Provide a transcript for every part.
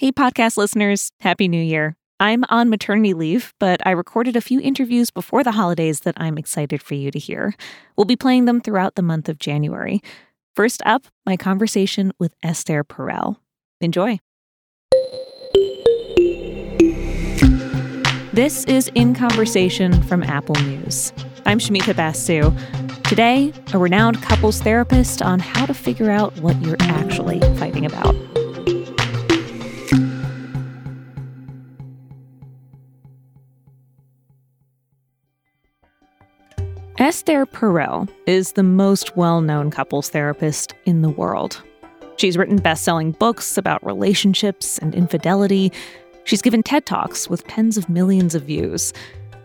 Hey, podcast listeners, Happy New Year. I'm on maternity leave, but I recorded a few interviews before the holidays that I'm excited for you to hear. We'll be playing them throughout the month of January. First up, my conversation with Esther Perel. Enjoy. This is In Conversation from Apple News. I'm Shumita Basu. Today, a renowned couples therapist on how to figure out what you're actually fighting about. Esther Perel is the most well-known couples therapist in the world. She's written best-selling books about relationships and infidelity. She's given TED Talks with tens of millions of views.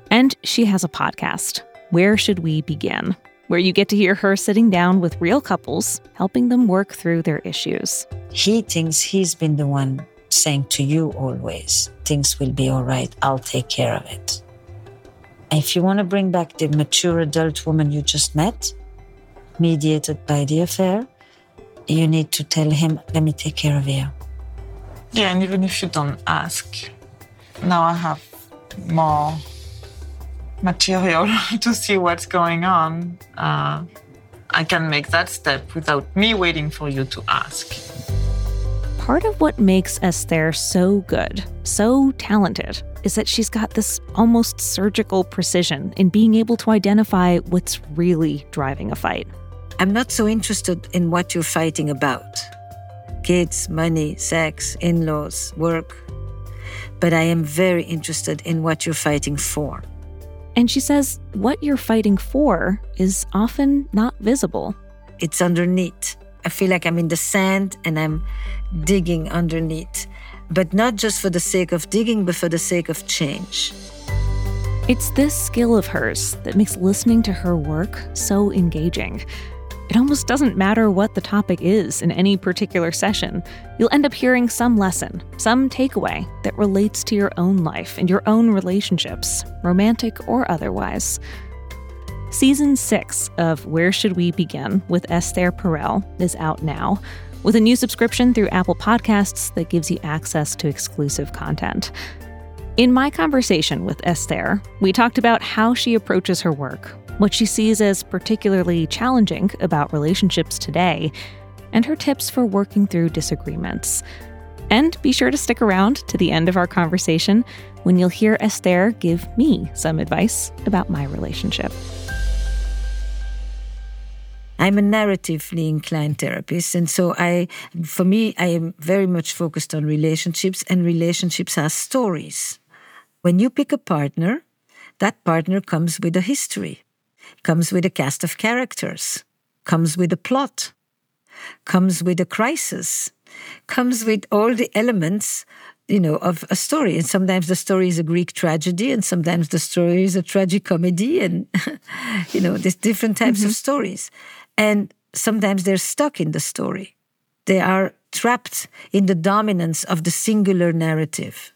And she has a podcast, Where Should We Begin? Where you get to hear her sitting down with real couples, helping them work through their issues. He thinks he's been the one saying to you always, things will be all right, I'll take care of it. If you want to bring back the mature adult woman you just met, mediated by the affair, you need to tell him, let me take care of you. Yeah, and even if you don't ask, now I have more material to see what's going on. I can make that step without me waiting for you to ask. Part of what makes Esther so good, so talented, is that she's got this almost surgical precision in being able to identify what's really driving a fight. I'm not so interested in what you're fighting about. Kids, money, sex, in-laws, work. But I am very interested in what you're fighting for. And she says what you're fighting for is often not visible. It's underneath. I feel like I'm in the sand and I'm digging underneath. But not just for the sake of digging, but for the sake of change. It's this skill of hers that makes listening to her work so engaging. It almost doesn't matter what the topic is in any particular session. You'll end up hearing some lesson, some takeaway that relates to your own life and your own relationships, romantic or otherwise. Season 6 of Where Should We Begin? With Esther Perel is out now, with a new subscription through Apple Podcasts that gives you access to exclusive content. In my conversation with Esther, we talked about how she approaches her work, what she sees as particularly challenging about relationships today, and her tips for working through disagreements. And be sure to stick around to the end of our conversation when you'll hear Esther give me some advice about my relationship. I'm a narratively inclined therapist, and so I am very much focused on relationships, and relationships are stories. When you pick a partner, that partner comes with a history, comes with a cast of characters, comes with a plot, comes with a crisis, comes with all the elements, of a story. And sometimes the story is a Greek tragedy, and sometimes the story is a tragicomedy, and, there's different types of stories. And sometimes they're stuck in the story. They are trapped in the dominance of the singular narrative,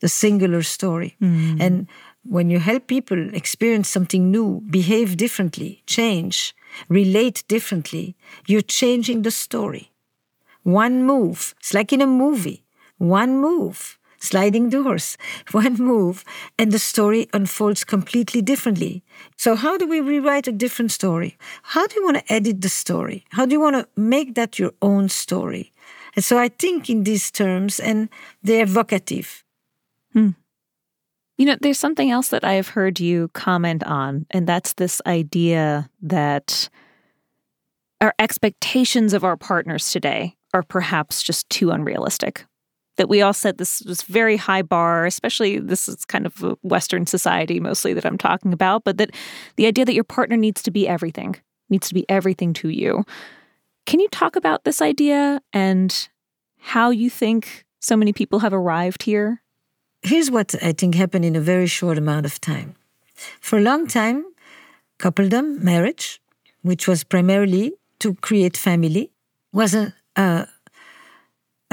the singular story. Mm. And when you help people experience something new, behave differently, change, relate differently, you're changing the story. One move, it's like in a movie, one move, sliding doors, one move, and the story unfolds completely differently. So how do we rewrite a different story? How do you want to edit the story? How do you want to make that your own story? And so I think in these terms, and they're evocative. Hmm. There's something else that I have heard you comment on, and that's this idea that our expectations of our partners today are perhaps just too unrealistic. That we all set this very high bar, especially this is kind of a Western society mostly that I'm talking about, but that the idea that your partner needs to be everything to you. Can you talk about this idea and how you think so many people have arrived here? Here's what I think happened in a very short amount of time. For a long time, coupledom, marriage, which was primarily to create family, was a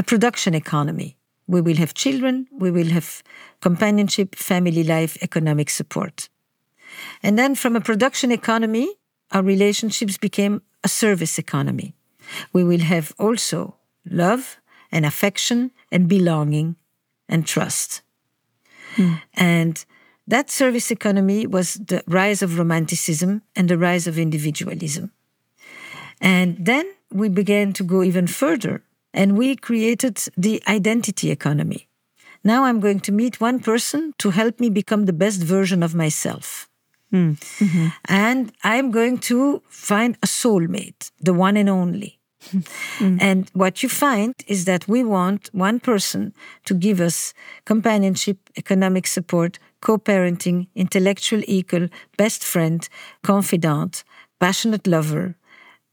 production economy. We will have children, we will have companionship, family life, economic support. And then from a production economy, our relationships became a service economy. We will have also love and affection and belonging and trust. Mm. And that service economy was the rise of romanticism and the rise of individualism. And then we began to go even further, and we created the identity economy. Now I'm going to meet one person to help me become the best version of myself. Mm. Mm-hmm. And I'm going to find a soulmate, the one and only. Mm. And what you find is that we want one person to give us companionship, economic support, co-parenting, intellectual equal, best friend, confidant, passionate lover.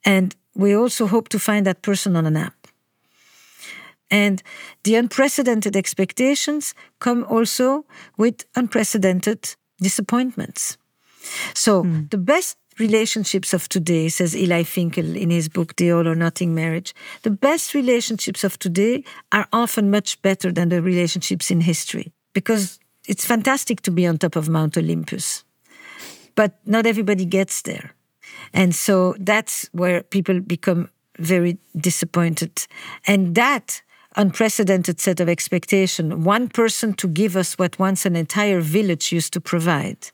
And we also hope to find that person on an app. And the unprecedented expectations come also with unprecedented disappointments. So the best relationships of today, says Eli Finkel in his book, The All or Nothing Marriage, the best relationships of today are often much better than the relationships in history, because it's fantastic to be on top of Mount Olympus, but not everybody gets there. And so that's where people become very disappointed. And that unprecedented set of expectation, one person to give us what once an entire village used to provide,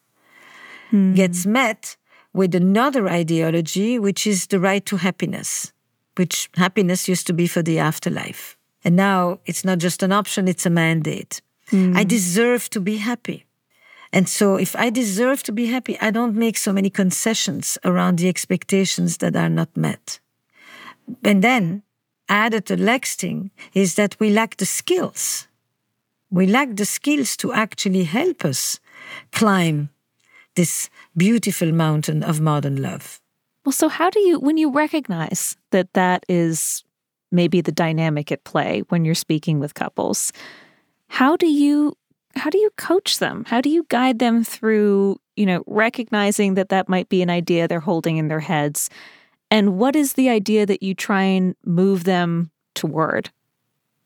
gets met with another ideology, which is the right to happiness, which happiness used to be for the afterlife. And now it's not just an option, it's a mandate. I deserve to be happy. And so if I deserve to be happy, I don't make so many concessions around the expectations that are not met. And then, added to the next thing, is that we lack the skills. We lack the skills to actually help us climb this beautiful mountain of modern love. Well, so how do you, when you recognize that that is maybe the dynamic at play when you're speaking with couples, how do you coach them? How do you guide them through, recognizing that that might be an idea they're holding in their heads? And what is the idea that you try and move them toward?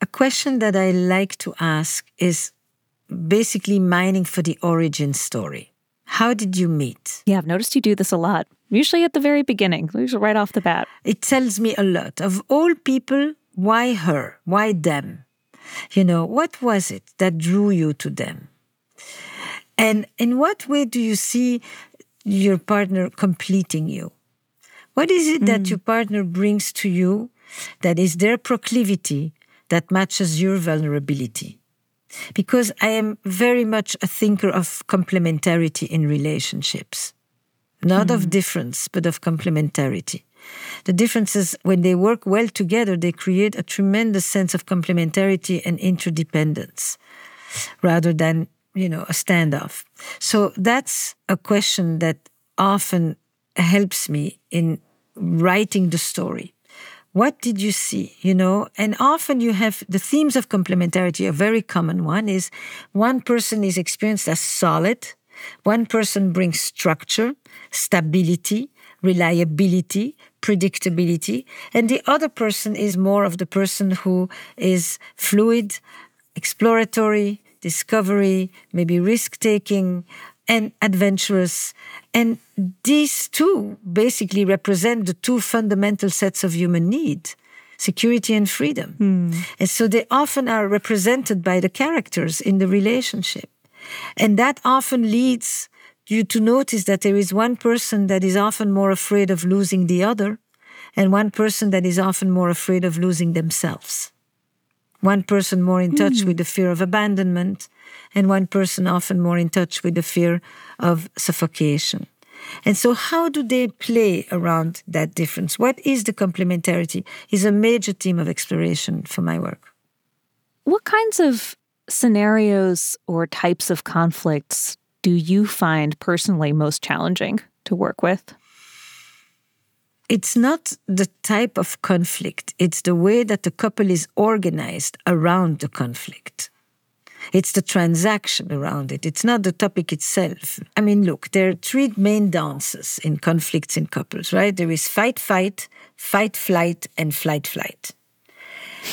A question that I like to ask is basically mining for the origin story. How did you meet? Yeah, I've noticed you do this a lot, usually at the very beginning, usually right off the bat. It tells me a lot. Of all people, why her? Why them? What was it that drew you to them? And in what way do you see your partner completing you? What is it that your partner brings to you that is their proclivity that matches your vulnerability? Because I am very much a thinker of complementarity in relationships. Not of difference, but of complementarity. The differences, when they work well together, they create a tremendous sense of complementarity and interdependence rather than, a standoff. So that's a question that often helps me in writing the story. What did you see? And often you have the themes of complementarity. A very common one is one person is experienced as solid. One person brings structure, stability, reliability, predictability. And the other person is more of the person who is fluid, exploratory, discovery, maybe risk-taking, and adventurous. And these two basically represent the two fundamental sets of human need, security and freedom. And so they often are represented by the characters in the relationship. And that often leads you to notice that there is one person that is often more afraid of losing the other, and one person that is often more afraid of losing themselves. One person more in touch with the fear of abandonment, and one person often more in touch with the fear of suffocation. And so how do they play around that difference? What is the complementarity? Is a major theme of exploration for my work. What kinds of scenarios or types of conflicts do you find personally most challenging to work with? It's not the type of conflict. It's the way that the couple is organized around the conflict. It's the transaction around it. It's not the topic itself. I mean, look, there are three main dances in conflicts in couples, right? There is fight-fight, fight-flight, and flight-flight.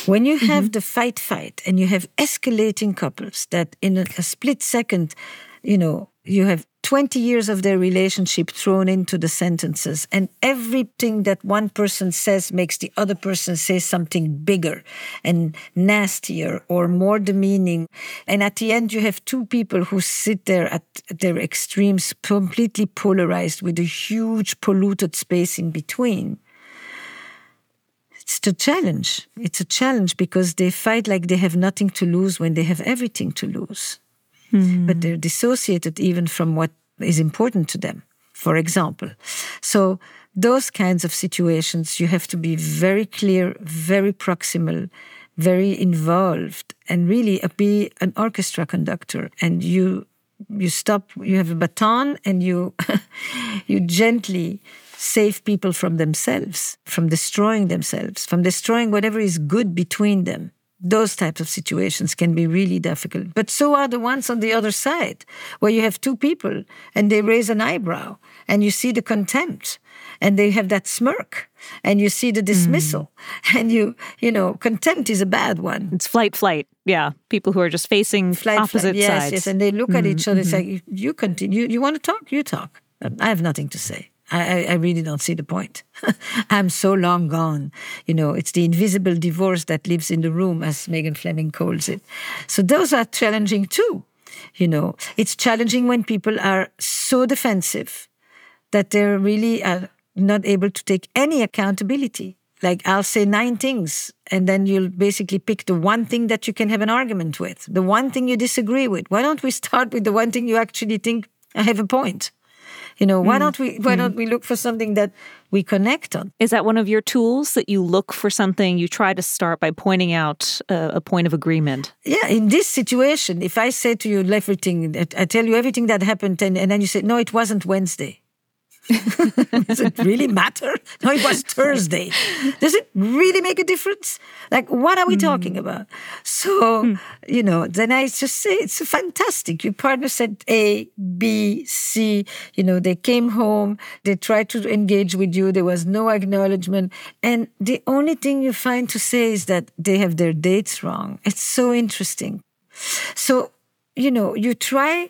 When you have the fight-fight and you have escalating couples that in a split second, you have 20 years of their relationship thrown into the sentences, and everything that one person says makes the other person say something bigger and nastier or more demeaning. And at the end, you have two people who sit there at their extremes, completely polarized with a huge polluted space in between. It's a challenge. It's a challenge because they fight like they have nothing to lose when they have everything to lose. Mm-hmm. But they're dissociated even from what is important to them, for example. So those kinds of situations, you have to be very clear, very proximal, very involved, and really be an orchestra conductor. And you stop, you have a baton, and you gently save people from themselves, from destroying themselves, from destroying whatever is good between them. Those types of situations can be really difficult. But so are the ones on the other side, where you have two people and they raise an eyebrow and you see the contempt and they have that smirk and you see the dismissal. And you know, contempt is a bad one. It's flight. Yeah. People who are just facing opposite sides. Yes. And they look at each other. It's like, you continue. You want to talk? You talk. I have nothing to say. I really don't see the point. I'm so long gone. You know, it's the invisible divorce that lives in the room, as Megan Fleming calls it. So those are challenging too. You know, it's challenging when people are so defensive that they really are not able to take any accountability. Like, I'll say 9 things, and then you'll basically pick the one thing that you can have an argument with, the one thing you disagree with. Why don't we start with the one thing you actually think I have a point? You know, why don't we look for something that we connect on? Is that one of your tools, that you look for something, you try to start by pointing out a point of agreement? Yeah, in this situation, if I say to you everything, I tell you everything that happened, and then you say, no, it wasn't Wednesday. Does it really matter? No, it was Thursday. Does it really make a difference? Like, what are we talking about? So, you know, then I just say, it's fantastic. Your partner said A, B, C. You know, they came home. They tried to engage with you. There was no acknowledgement. And the only thing you find to say is that they have their dates wrong. It's so interesting. So, you know, you try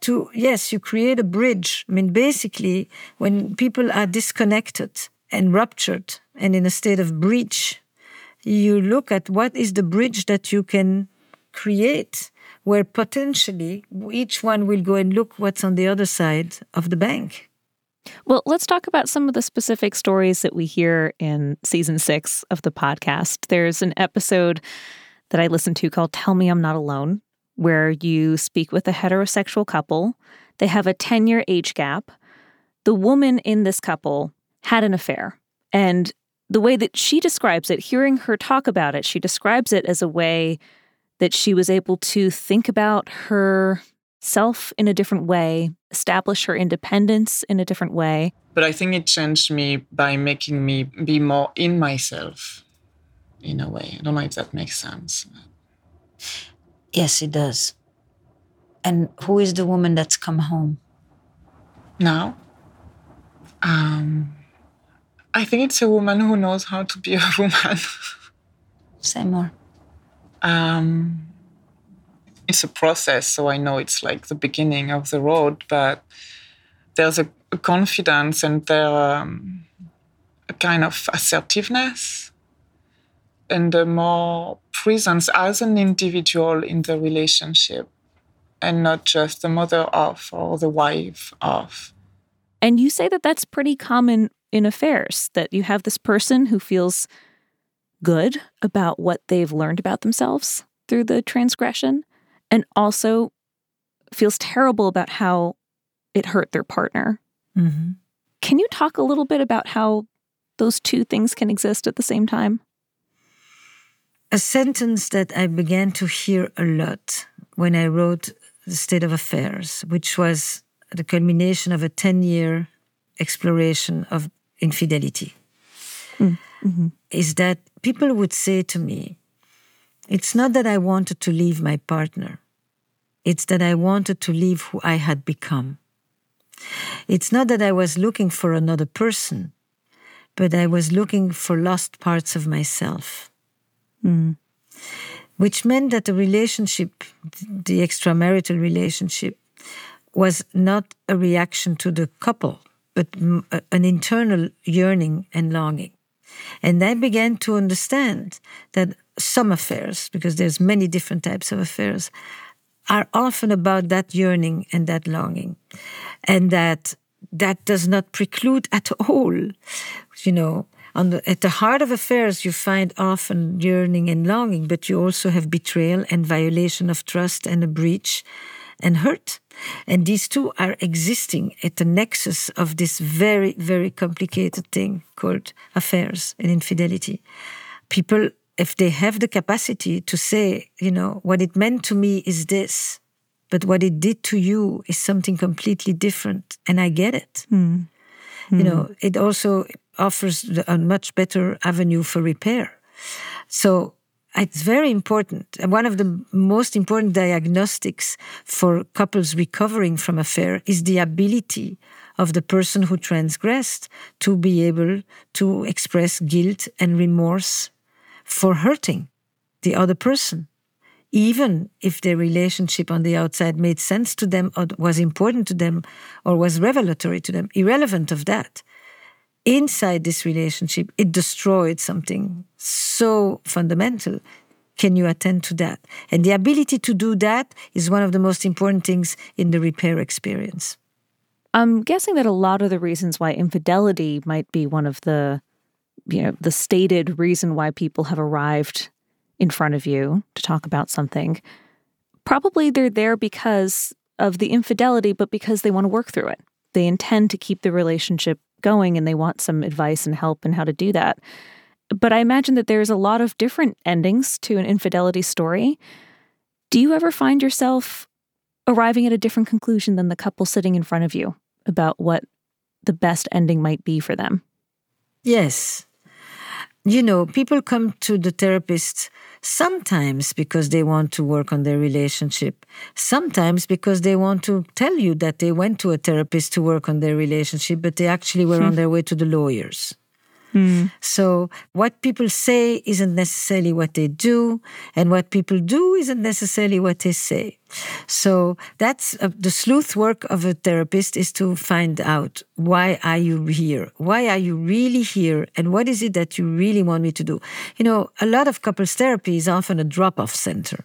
to, yes, you create a bridge. I mean, basically, when people are disconnected and ruptured and in a state of breach, you look at what is the bridge that you can create, where potentially each one will go and look what's on the other side of the bank. Well, let's talk about some of the specific stories that we hear in season 6 of the podcast. There's an episode that I listened to called Tell Me I'm Not Alone, where you speak with a heterosexual couple. They have a 10-year age gap. The woman in this couple had an affair. And the way that she describes it, hearing her talk about it, she describes it as a way that she was able to think about herself in a different way, establish her independence in a different way. But I think it changed me by making me be more in myself, in a way. I don't know if that makes sense. Yes, it does. And who is the woman that's come home? Now? I think it's a woman who knows how to be a woman. Say more. It's a process, so I know it's like the beginning of the road, but there's a confidence and there's a kind of assertiveness and a more presence as an individual in the relationship and not just the mother of or the wife of. And you say that that's pretty common in affairs, that you have this person who feels good about what they've learned about themselves through the transgression and also feels terrible about how it hurt their partner. Mm-hmm. Can you talk a little bit about how those two things can exist at the same time? A sentence that I began to hear a lot when I wrote The State of Affairs, which was the culmination of a 10-year exploration of infidelity, is that people would say to me, it's not that I wanted to leave my partner. It's that I wanted to leave who I had become. It's not that I was looking for another person, but I was looking for lost parts of myself. Mm. Which meant that the relationship, the extramarital relationship, was not a reaction to the couple, but an internal yearning and longing. And I began to understand that some affairs, because there's many different types of affairs, are often about that yearning and that longing. And that does not preclude at all, you know. At the heart of affairs, you find often yearning and longing, but you also have betrayal and violation of trust and a breach and hurt. And these two are existing at the nexus of this very, very complicated thing called affairs and infidelity. People, if they have the capacity to say, you know, what it meant to me is this, but what it did to you is something completely different, and I get it. Mm. Mm. You know, it also offers a much better avenue for repair. So it's very important. One of the most important diagnostics for couples recovering from affair is the ability of the person who transgressed to be able to express guilt and remorse for hurting the other person, even if their relationship on the outside made sense to them or was important to them or was revelatory to them, irrelevant of that. Inside this relationship, it destroyed something so fundamental. Can you attend to that? And the ability to do that is one of the most important things in the repair experience. I'm guessing that a lot of the reasons why infidelity might be one of the, you know, the stated reason why people have arrived in front of you to talk about something, probably they're there because of the infidelity, but because they want to work through it. They intend to keep the relationship going and they want some advice and help and how to do that. But I imagine that there's a lot of different endings to an infidelity story. Do you ever find yourself arriving at a different conclusion than the couple sitting in front of you about what the best ending might be for them? Yes. You know, people come to the therapist sometimes because they want to work on their relationship, sometimes because they want to tell you that they went to a therapist to work on their relationship, but they actually were on their way to the lawyers. Mm. So what people say isn't necessarily what they do, and what people do isn't necessarily what they say. So that's the sleuth work of a therapist, is to find out, why are you here? Why are you really here? And what is it that you really want me to do? You know, a lot of couples therapy is often a drop-off center.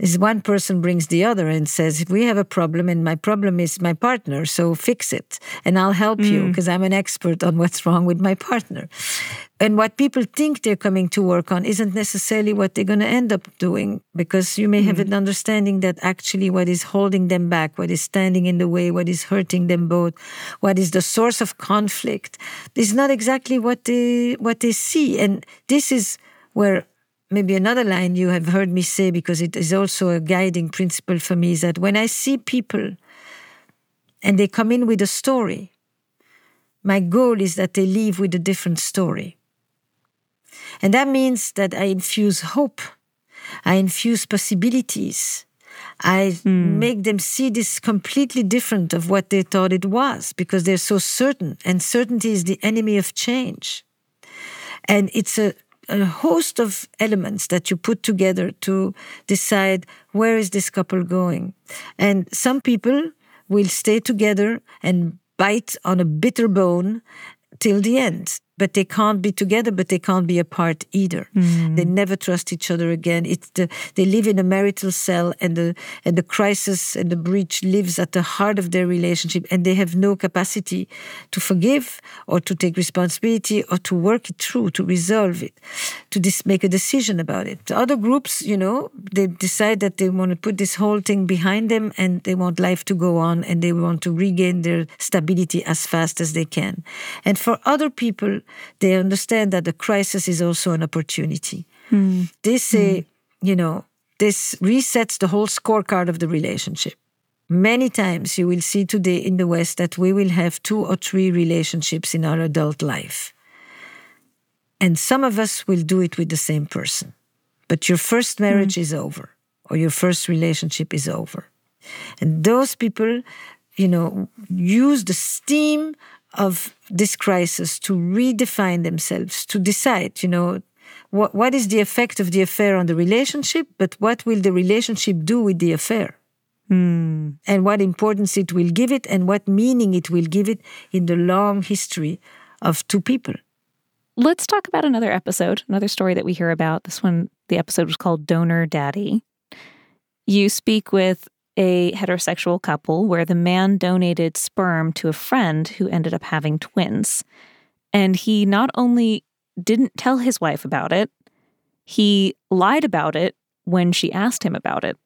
Is one person brings the other and says, we have a problem and my problem is my partner, so fix it and I'll help you because I'm an expert on what's wrong with my partner. And what people think they're coming to work on isn't necessarily what they're going to end up doing, because you may have an understanding that actually what is holding them back, what is standing in the way, what is hurting them both, what is the source of conflict, is not exactly what they see. And this is where maybe another line you have heard me say, because it is also a guiding principle for me, is that when I see people and they come in with a story, my goal is that they leave with a different story. And that means that I infuse hope, I infuse possibilities, I make them see this completely different of what they thought it was, because they're so certain, and certainty is the enemy of change. And it's a host of elements that you put together to decide where is this couple going. And some people will stay together and bite on a bitter bone till the end, but they can't be together, but they can't be apart either. Mm. They never trust each other again. They live in a marital cell, and the crisis and the breach lives at the heart of their relationship, and they have no capacity to forgive or to take responsibility or to work it through, to resolve it, to make a decision about it. Other groups, you know, they decide that they want to put this whole thing behind them and they want life to go on and they want to regain their stability as fast as they can. And for other people, they understand that the crisis is also an opportunity. Mm. They say, you know, this resets the whole scorecard of the relationship. Many times you will see today in the West that we will have 2 or 3 relationships in our adult life. And some of us will do it with the same person. But your first marriage is over, or your first relationship is over. And those people, you know, use the steam of this crisis to redefine themselves, to decide, you know, what is the effect of the affair on the relationship, but what will the relationship do with the affair? and what importance it will give it and what meaning it will give it in the long history of two people. Let's talk about another episode, another story that we hear about. This one, the episode was called Donor Daddy. You speak with a heterosexual couple where the man donated sperm to a friend who ended up having twins. And he not only didn't tell his wife about it, he lied about it when she asked him about it.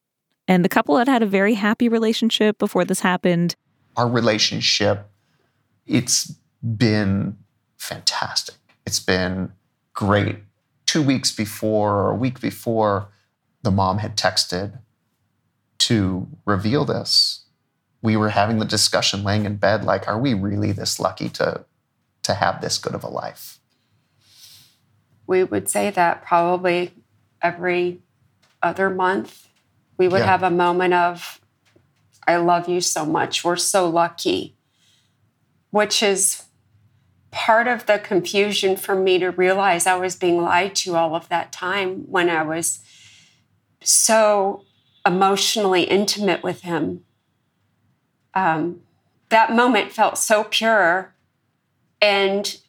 And the couple had had a very happy relationship before this happened. Our relationship, it's been fantastic. It's been great. 2 weeks before or a week before, the mom had texted to reveal this. We were having the discussion laying in bed, like, are we really this lucky to have this good of a life? We would say that probably every other month. We would have a moment of, I love you so much. We're so lucky, which is part of the confusion for me to realize I was being lied to all of that time when I was so emotionally intimate with him. That moment felt so pure, and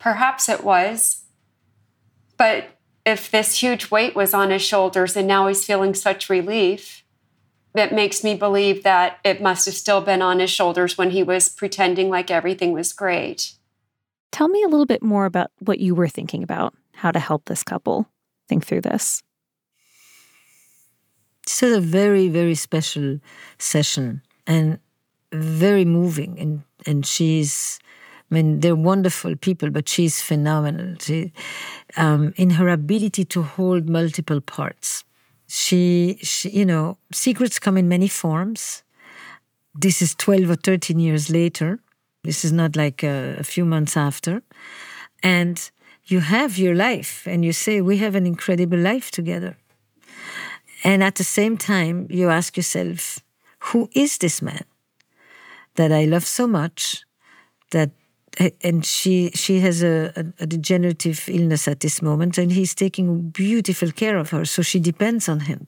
perhaps it was, but if this huge weight was on his shoulders and now he's feeling such relief, that makes me believe that it must have still been on his shoulders when he was pretending like everything was great. Tell me a little bit more about what you were thinking about, how to help this couple think through this. This is a very, very special session and very moving. And she's, I mean, they're wonderful people, but she's phenomenal. She, in her ability to hold multiple parts. She, you know, secrets come in many forms. This is 12 or 13 years later. This is not like a few months after. And you have your life and you say, we have an incredible life together. And at the same time, you ask yourself, who is this man that I love so much? That, and she has a degenerative illness at this moment, and he's taking beautiful care of her, so she depends on him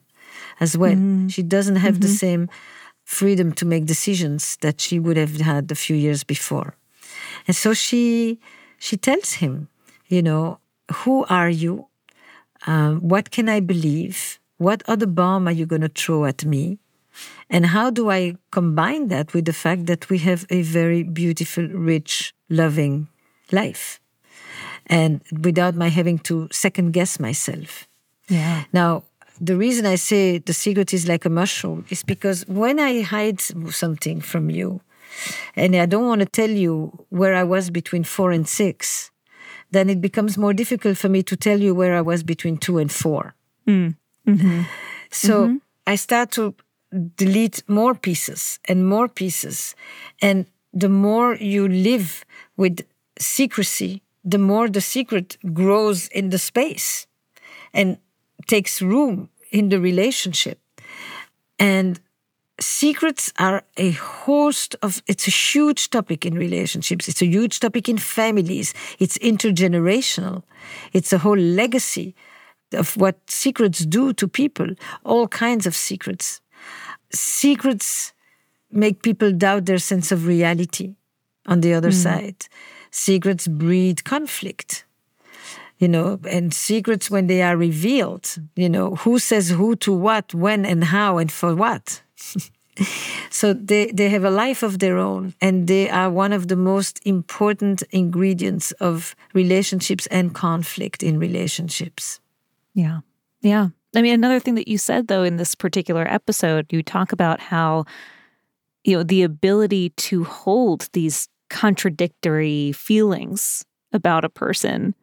as well. Mm-hmm. She doesn't have the same freedom to make decisions that she would have had a few years before. And so she tells him, you know, who are you? What can I believe? What other bomb are you going to throw at me? And how do I combine that with the fact that we have a very beautiful, rich, loving life? And without my having to second guess myself. Yeah. Now, the reason I say the secret is like a mushroom is because when I hide something from you, and I don't want to tell you where I was between 4 and 6, then it becomes more difficult for me to tell you where I was between 2 and 4. Mm. Mm-hmm. So I start to delete more pieces and more pieces. And the more you live with secrecy, the more the secret grows in the space and takes room in the relationship. And secrets are a host of, it's a huge topic in relationships. It's a huge topic in families. It's intergenerational. It's a whole legacy of what secrets do to people, all kinds of secrets. Secrets make people doubt their sense of reality on the other side. Secrets breed conflict, you know, and secrets when they are revealed, you know, who says who to what, when and how and for what. So they have a life of their own, and they are one of the most important ingredients of relationships and conflict in relationships. Yeah, yeah. I mean, another thing that you said, though, in this particular episode, you talk about how, you know, the ability to hold these contradictory feelings about a person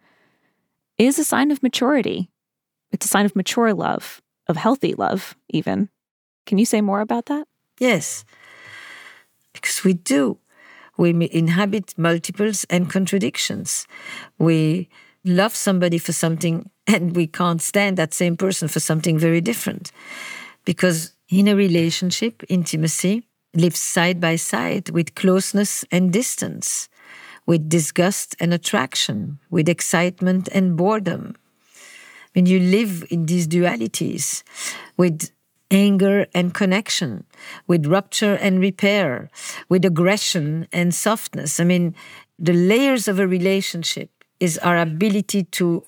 is a sign of maturity. It's a sign of mature love, of healthy love, even. Can you say more about that? Yes, because we do. We inhabit multiples and contradictions. We love somebody for something, and we can't stand that same person for something very different. Because in a relationship, intimacy lives side by side with closeness and distance, with disgust and attraction, with excitement and boredom. I mean, you live in these dualities with anger and connection, with rupture and repair, with aggression and softness. I mean, the layers of a relationship is our ability to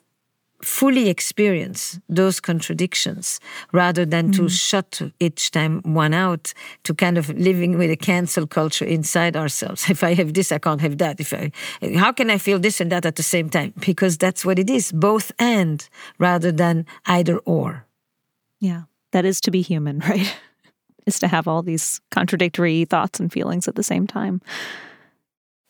fully experience those contradictions rather than to shut each time one out, to kind of living with a cancel culture inside ourselves. If I have this, I can't have that. How can I feel this and that at the same time? Because that's what it is, both and, rather than either or. Yeah, that is to be human, right? Is to have all these contradictory thoughts and feelings at the same time.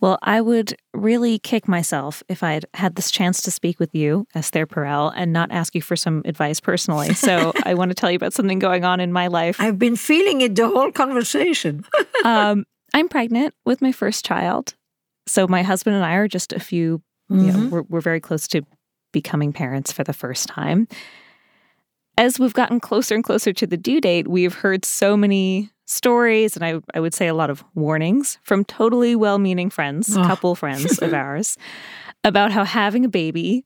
Well, I would really kick myself if I had had this chance to speak with you, Esther Perel, and not ask you for some advice personally. So I want to tell you about something going on in my life. I've been feeling it the whole conversation. I'm pregnant with my first child. So my husband and I are just a few, we're very close to becoming parents for the first time. As we've gotten closer and closer to the due date, we've heard so many stories, and I would say a lot of warnings from totally well-meaning friends, couple friends of ours, about how having a baby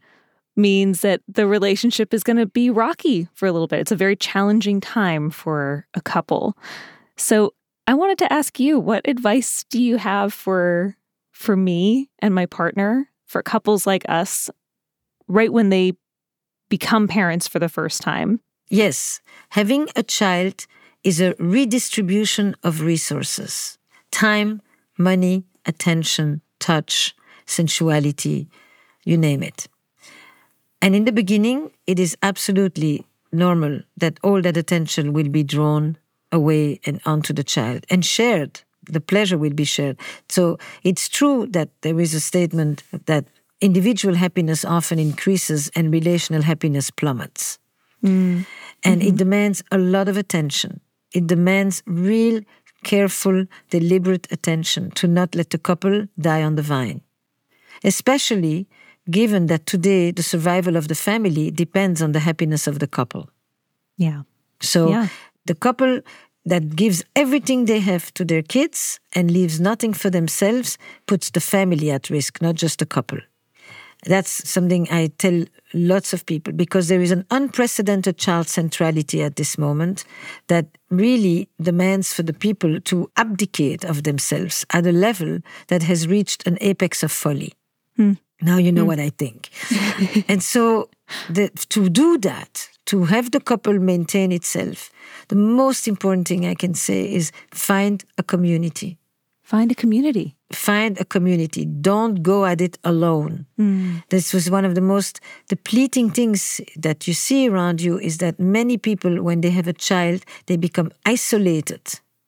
means that the relationship is going to be rocky for a little bit. It's a very challenging time for a couple. So I wanted to ask you, what advice do you have for me and my partner, for couples like us, right when they become parents for the first time? Yes. Having a child is a redistribution of resources. Time, money, attention, touch, sensuality, you name it. And in the beginning, it is absolutely normal that all that attention will be drawn away and onto the child and shared. The pleasure will be shared. So it's true that there is a statement that individual happiness often increases and relational happiness plummets. And it demands a lot of attention. It demands real, careful, deliberate attention to not let the couple die on the vine. Especially given that today the survival of the family depends on the happiness of the couple. Yeah. So the couple that gives everything they have to their kids and leaves nothing for themselves puts the family at risk, not just the couple. That's something I tell lots of people, because there is an unprecedented child centrality at this moment that really demands for the people to abdicate of themselves at a level that has reached an apex of folly. Now you know what I think. And so to do that, to have the couple maintain itself, the most important thing I can say is find a community. Find a community. Find a community. Don't go at it alone. This was one of the most depleting things that you see around you, is that many people, when they have a child, they become isolated.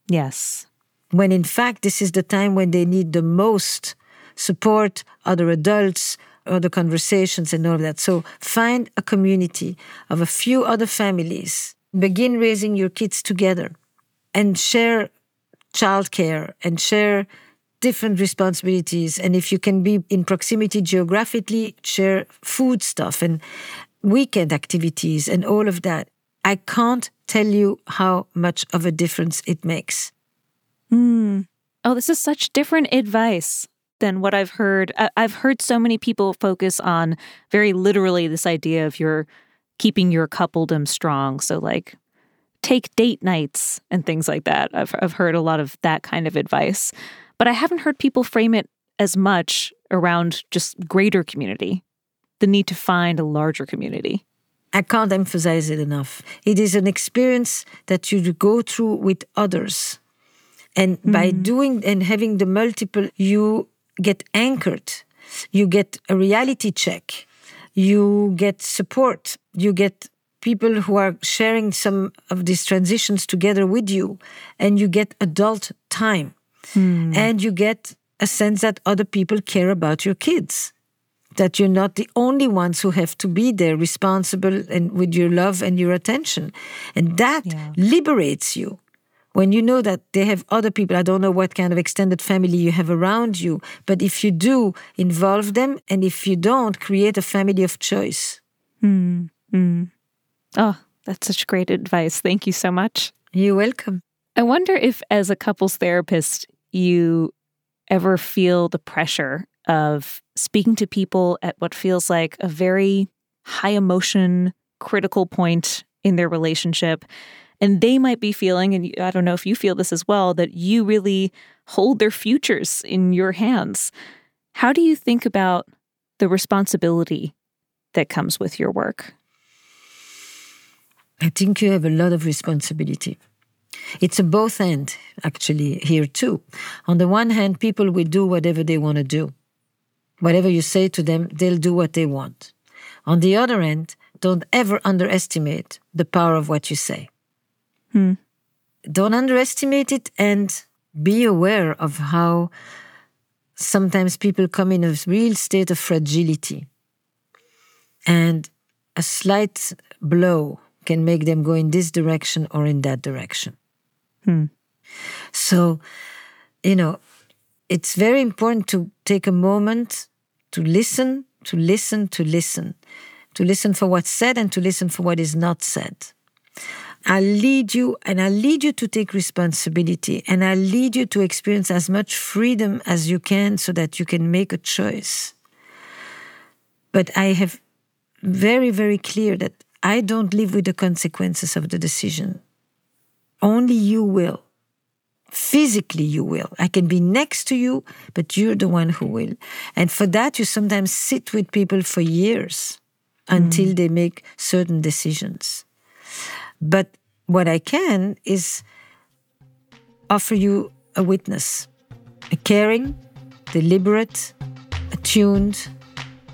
Yes. When in fact, this is the time when they need the most support, other adults, other conversations and all of that. So find a community of a few other families. Begin raising your kids together and share childcare and share different responsibilities. And if you can be in proximity geographically, share food stuff and weekend activities and all of that. I can't tell you how much of a difference it makes. Oh, this is such different advice than what I've heard. I've heard so many people focus on very literally this idea of you're keeping your coupledom strong. So like, take date nights and things like that. I've heard a lot of that kind of advice. But I haven't heard people frame it as much around just greater community, the need to find a larger community. I can't emphasize it enough. It is an experience that you go through with others. And by doing and having the multiple, you get anchored. You get a reality check. You get support. You get people who are sharing some of these transitions together with you, and you get adult time, and you get a sense that other people care about your kids, that you're not the only ones who have to be there responsible and with your love and your attention. And that liberates you when you know that they have other people. I don't know what kind of extended family you have around you, but if you do, involve them, and if you don't, create a family of choice. Oh, that's such great advice. Thank you so much. You're welcome. I wonder if, as a couples therapist, you ever feel the pressure of speaking to people at what feels like a very high emotion, critical point in their relationship, And they might be feeling, and I don't know if you feel this as well, that you really hold their futures in your hands. How do you think about the responsibility that comes with your work? I think you have a lot of responsibility. It's a both end, actually, here too. On the one hand, people will do whatever they want to do. Whatever you say to them, they'll do what they want. On the other end, don't ever underestimate the power of what you say. Hmm. Don't underestimate it, and be aware of how sometimes people come in a real state of fragility. And a slight blow can make them go in this direction or in that direction. Hmm. So, it's very important to take a moment to listen for what's said and to listen for what is not said. I'll lead you to take responsibility, and I'll lead you to experience as much freedom as you can so that you can make a choice. But I have very, very clear that I don't live with the consequences of the decision. Only you will. Physically you will. I can be next to you, but you're the one who will. And for that, you sometimes sit with people for years until they make certain decisions. But what I can is offer you a witness, a caring, deliberate, attuned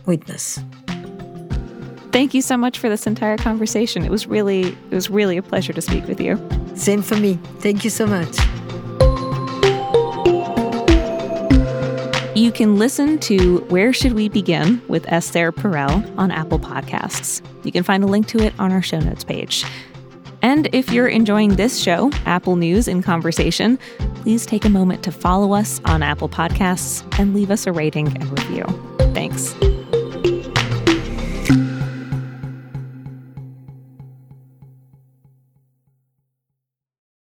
witness. Thank you so much for this entire conversation. It was really a pleasure to speak with you. Same for me. Thank you so much. You can listen to Where Should We Begin? With Esther Perel on Apple Podcasts. You can find a link to it on our show notes page. And if you're enjoying this show, Apple News in Conversation, please take a moment to follow us on Apple Podcasts and leave us a rating and review. Thanks.